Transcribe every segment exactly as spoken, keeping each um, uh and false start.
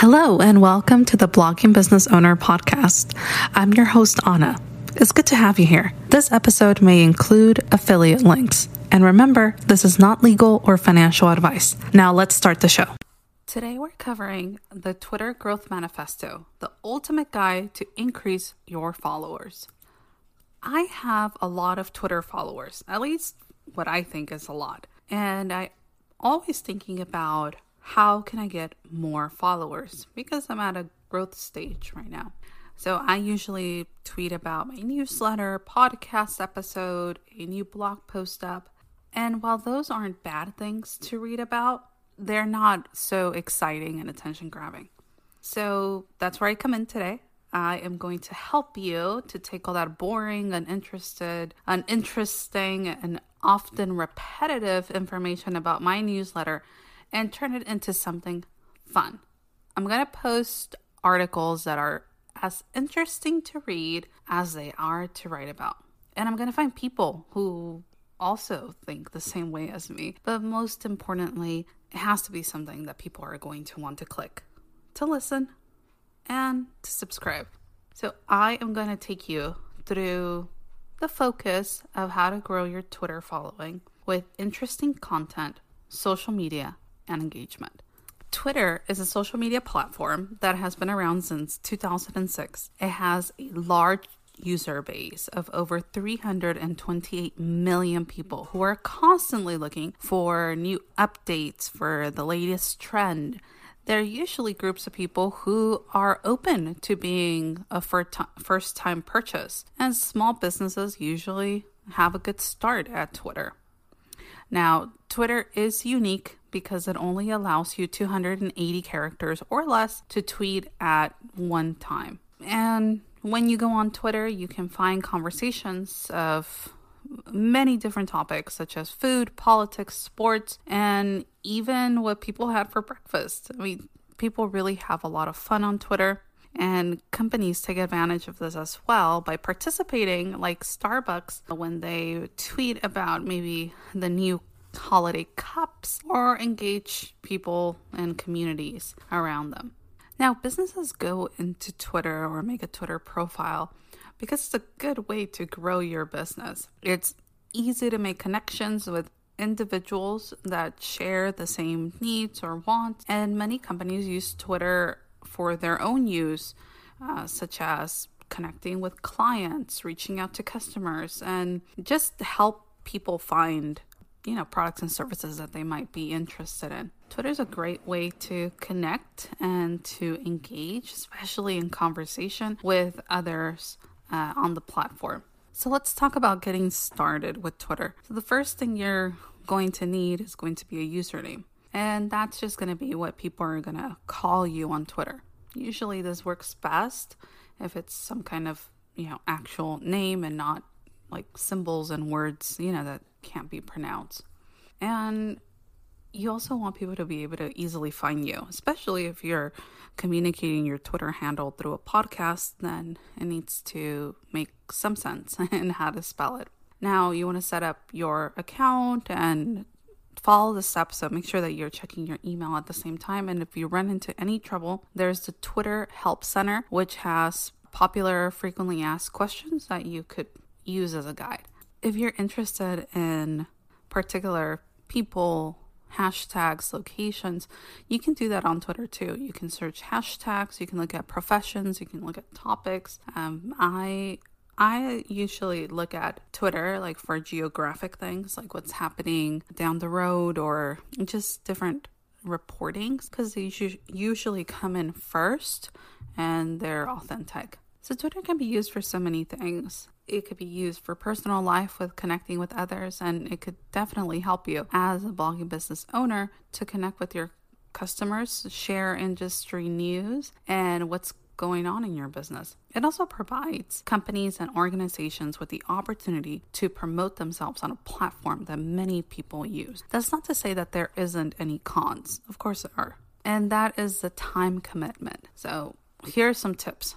Hello, and welcome to the Blogging Business Owner Podcast. I'm your host, Anna. It's good to have you here. This episode may include affiliate links. And remember, this is not legal or financial advice. Now let's start the show. Today we're covering the Twitter Growth Manifesto, the ultimate guide to increase your followers. I have a lot of Twitter followers, at least what I think is a lot. And I'm always thinking about how can I get more followers? Because I'm at a growth stage right now. So I usually tweet about my newsletter, podcast episode, a new blog post up. And while those aren't bad things to read about, they're not so exciting and attention grabbing. So that's where I come in today. I am going to help you to take all that boring, uninterested, uninteresting, and often repetitive information about my newsletter and turn it into something fun. I'm going to post articles that are as interesting to read as they are to write about. And I'm going to find people who also think the same way as me. But most importantly, it has to be something that people are going to want to click, to listen, and to subscribe. So I am going to take you through the focus of how to grow your Twitter following with interesting content, social media, and engagement. Twitter is a social media platform that has been around since two thousand six. It has a large user base of over three hundred twenty-eight million people who are constantly looking for new updates, for the latest trend. They're usually groups of people who are open to being a first-time purchase, and small businesses usually have a good start at Twitter. Now, Twitter is unique because it only allows you two hundred eighty characters or less to tweet at one time. And when you go on Twitter, you can find conversations of many different topics such as food, politics, sports, and even what people had for breakfast. I mean, people really have a lot of fun on Twitter, and companies take advantage of this as well by participating, like Starbucks, when they tweet about maybe the new holiday cups or engage people and communities around them. Now, businesses go into Twitter or make a Twitter profile because it's a good way to grow your business. It's easy to make connections with individuals that share the same needs or wants, and many companies use Twitter for their own use, uh, such as connecting with clients, reaching out to customers, and just help people find, you know, products and services that they might be interested in. Twitter is a great way to connect and to engage, especially in conversation with others uh, on the platform. So let's talk about getting started with Twitter. So the first thing you're going to need is going to be a username. And that's just going to be what people are going to call you on Twitter. Usually this works best if it's some kind of, you know, actual name and not like symbols and words, you know, that can't be pronounced. And you also want people to be able to easily find you, especially if you're communicating your Twitter handle through a podcast, then it needs to make some sense in how to spell it. Now you want to set up your account and follow the steps, so make sure that you're checking your email at the same time. And if you run into any trouble, there's the Twitter Help Center, which has popular frequently asked questions that you could use as a guide. If you're interested in particular people, hashtags, locations, you can do that on Twitter too. You can search hashtags, you can look at professions, you can look at topics. Um, I I usually look at Twitter like for geographic things, like what's happening down the road or just different reportings, because they usually come in first and they're authentic. So Twitter can be used for so many things. It could be used for personal life with connecting with others, and it could definitely help you as a blogging business owner to connect with your customers, share industry news, and what's going on in your business. It also provides companies and organizations with the opportunity to promote themselves on a platform that many people use. That's not to say that there isn't any cons. Of course there are. And that is the time commitment. So here are some tips.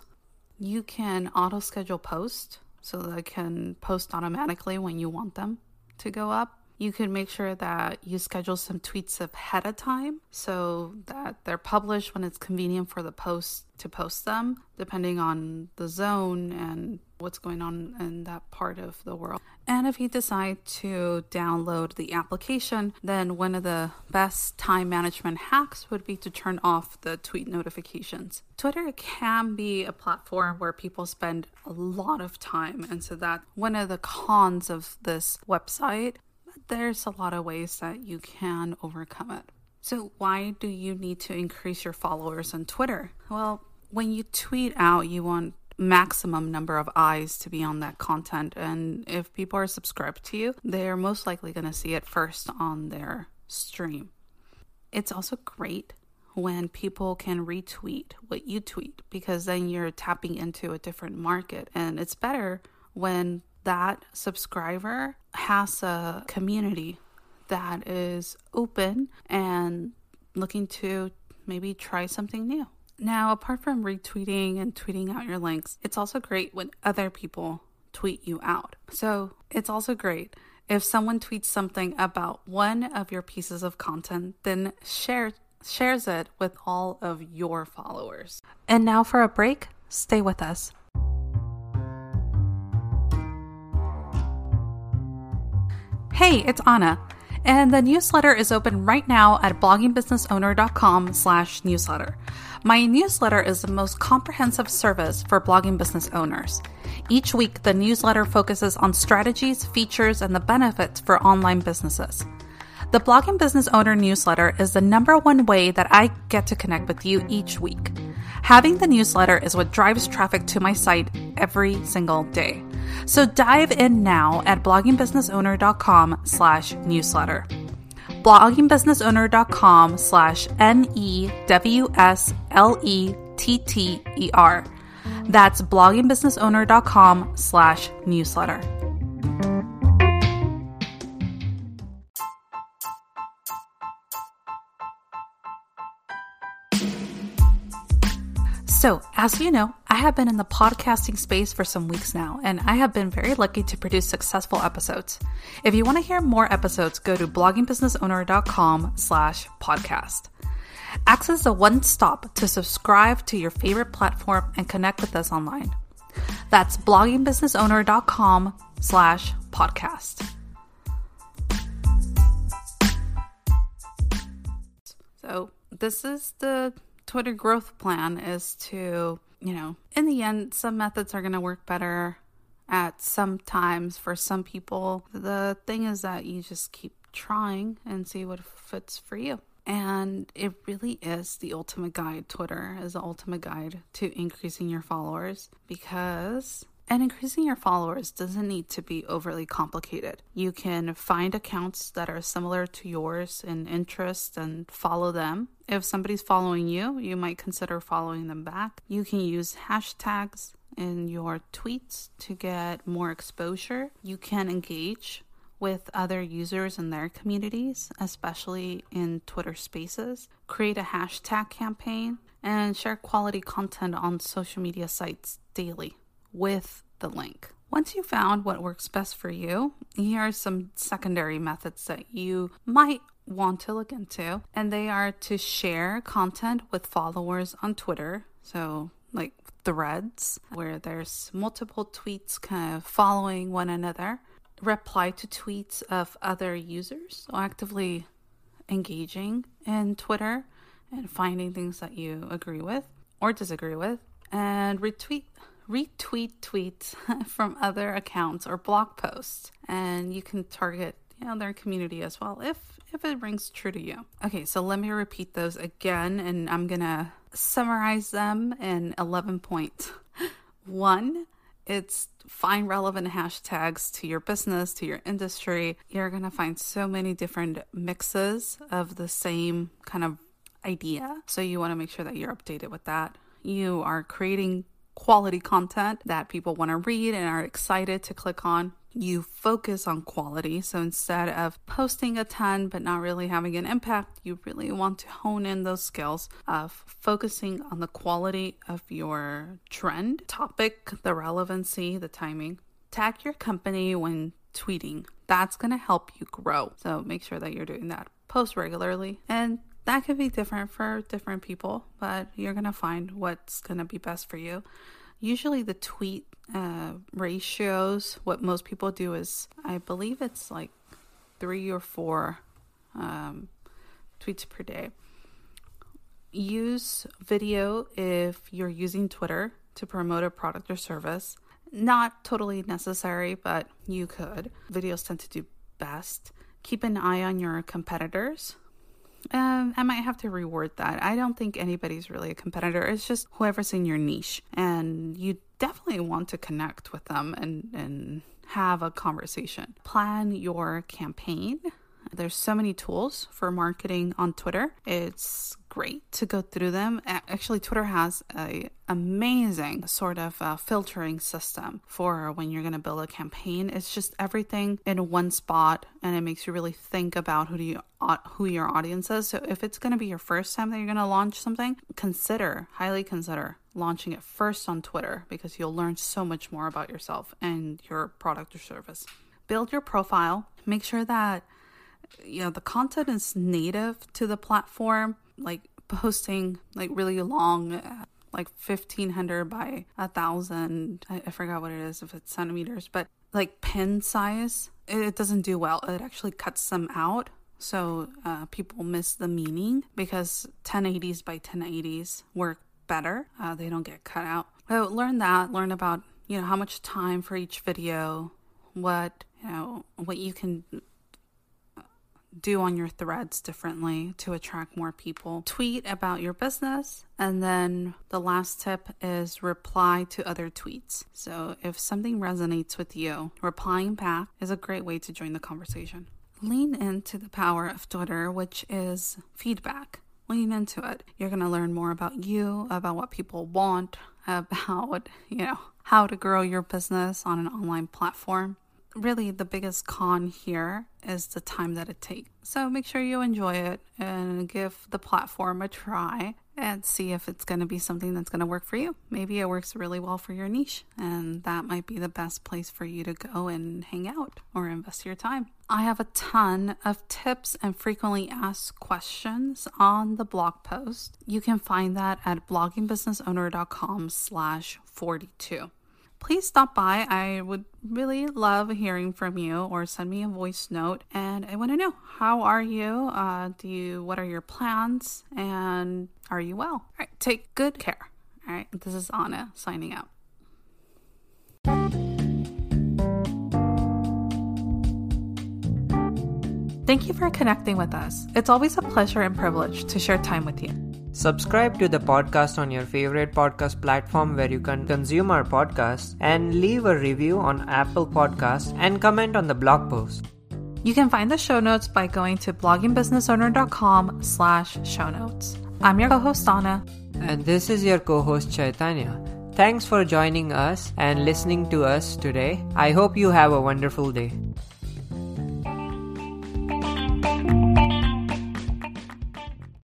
You can auto-schedule posts, so they can post automatically when you want them to go up. you can make sure that you schedule some tweets ahead of time so that they're published when it's convenient for the post to post them, depending on the zone and what's going on in that part of the world. And if you decide to download the application, then one of the best time management hacks would be to turn off the tweet notifications. Twitter can be a platform where people spend a lot of time, and so that's one of the cons of this website. But there's a lot of ways that you can overcome it. So why do you need to increase your followers on Twitter? Well, when you tweet out, you want maximum number of eyes to be on that content, and if people are subscribed to you, they're most likely going to see it first on their stream. It's also great when people can retweet what you tweet, because then you're tapping into a different market, and it's better when that subscriber has a community that is open and looking to maybe try something new. Now, apart from retweeting and tweeting out your links, it's also great when other people tweet you out. So it's also great if someone tweets something about one of your pieces of content, then share, shares it with all of your followers. And now for a break, stay with us. Hey, it's Anna. And the newsletter is open right now at blogging business owner dot com slash newsletter. My newsletter is the most comprehensive service for blogging business owners. Each week, the newsletter focuses on strategies, features, and the benefits for online businesses. The Blogging Business Owner newsletter is the number one way that I get to connect with you each week. Having the newsletter is what drives traffic to my site every single day. So dive in now at blogging business owner dot com slash newsletter. blogging business owner dot com slash N E W S L E T T E R. That's blogging business owner dot com slash newsletter. So, as you know, I have been in the podcasting space for some weeks now, and I have been very lucky to produce successful episodes. If you want to hear more episodes, go to blogging business owner dot com slash podcast. Access the one stop to subscribe to your favorite platform and connect with us online. That's blogging business owner dot com slash podcast. So, this is the Twitter growth plan is to, you know, in the end, some methods are going to work better at some times for some people. The thing is that you just keep trying and see what fits for you. And it really is the ultimate guide. Twitter is the ultimate guide to increasing your followers, because and increasing your followers doesn't need to be overly complicated. You can find accounts that are similar to yours in interest and follow them. If somebody's following you, you might consider following them back. You can use hashtags in your tweets to get more exposure. You can engage with other users in their communities, especially in Twitter Spaces. Create a hashtag campaign and share quality content on social media sites daily with the link. Once you found what works best for you, here are some secondary methods that you might want to look into, and they are to share content with followers on Twitter, so like threads where there's multiple tweets kind of following one another, reply to tweets of other users, so actively engaging in Twitter and finding things that you agree with or disagree with, and retweet retweet tweets from other accounts or blog posts, and you can target, you know, their community as well if if it rings true to you. Okay, so let me repeat those again, and I'm gonna summarize them in eleven points. One, it's find relevant hashtags to your business, to your industry. You're gonna find so many different mixes of the same kind of idea, so you want to make sure that you're updated with that. You are creating quality content that people want to read and are excited to click on. You focus on quality. So instead of posting a ton but not really having an impact, you really want to hone in those skills of focusing on the quality of your trend, topic, the relevancy, the timing. Tag your company when tweeting. That's going to help you grow. So make sure that you're doing that. Post regularly. And that could be different for different people, but you're going to find what's going to be best for you. Usually the tweet uh, ratios, what most people do is, I believe it's like three or four um, tweets per day. Use video if you're using Twitter to promote a product or service. Not totally necessary, but you could. Videos tend to do best. Keep an eye on your competitors. Um, I might have to reword that. I don't think anybody's really a competitor. It's just whoever's in your niche. And you definitely want to connect with them and, and have a conversation. Plan your campaign. There's so many tools for marketing on Twitter. It's great to go through them. Actually, Twitter has an amazing sort of uh, filtering system for when you're going to build a campaign. It's just everything in one spot, and it makes you really think about who do you uh, who your audience is. So if it's going to be your first time that you're going to launch something, consider, highly consider launching it first on Twitter, because you'll learn so much more about yourself and your product or service. Build your profile. Make sure that you know, the content is native to the platform, like posting like really long, uh, like fifteen hundred by a thousand. I, I forgot what it is, if it's centimeters, but like pin size, it, it doesn't do well. It actually cuts them out. So uh, people miss the meaning, because ten eighties by ten eighties work better. Uh, they don't get cut out. So learn that, learn about, you know, how much time for each video, what, you know, what you can do on your threads differently to attract more people. Tweet about your business. And then the last tip is reply to other tweets. So if something resonates with you, replying back is a great way to join the conversation. Lean into the power of Twitter, which is feedback. Lean into it. You're going to learn more about you, about what people want, about, you know, how to grow your business on an online platform. Really, the biggest con here is the time that it takes. So make sure you enjoy it and give the platform a try and see if it's going to be something that's going to work for you. Maybe it works really well for your niche, and that might be the best place for you to go and hang out or invest your time. I have a ton of tips and frequently asked questions on the blog post. You can find that at blogging business owner dot com slash forty-two. Please stop by. I would really love hearing from you, or send me a voice note. And I want to know, how are you? Uh, do you, what are your plans? And are you well? All right, take good care. All right, this is Anna signing out. Thank you for connecting with us. It's always a pleasure and privilege to share time with you. Subscribe to the podcast on your favorite podcast platform where you can consume our podcast, and leave a review on Apple Podcasts and comment on the blog post. You can find the show notes by going to blogging business owner dot com slash show notes. I'm your co-host Anna. And this is your co-host Chaitanya. Thanks for joining us and listening to us today. I hope you have a wonderful day.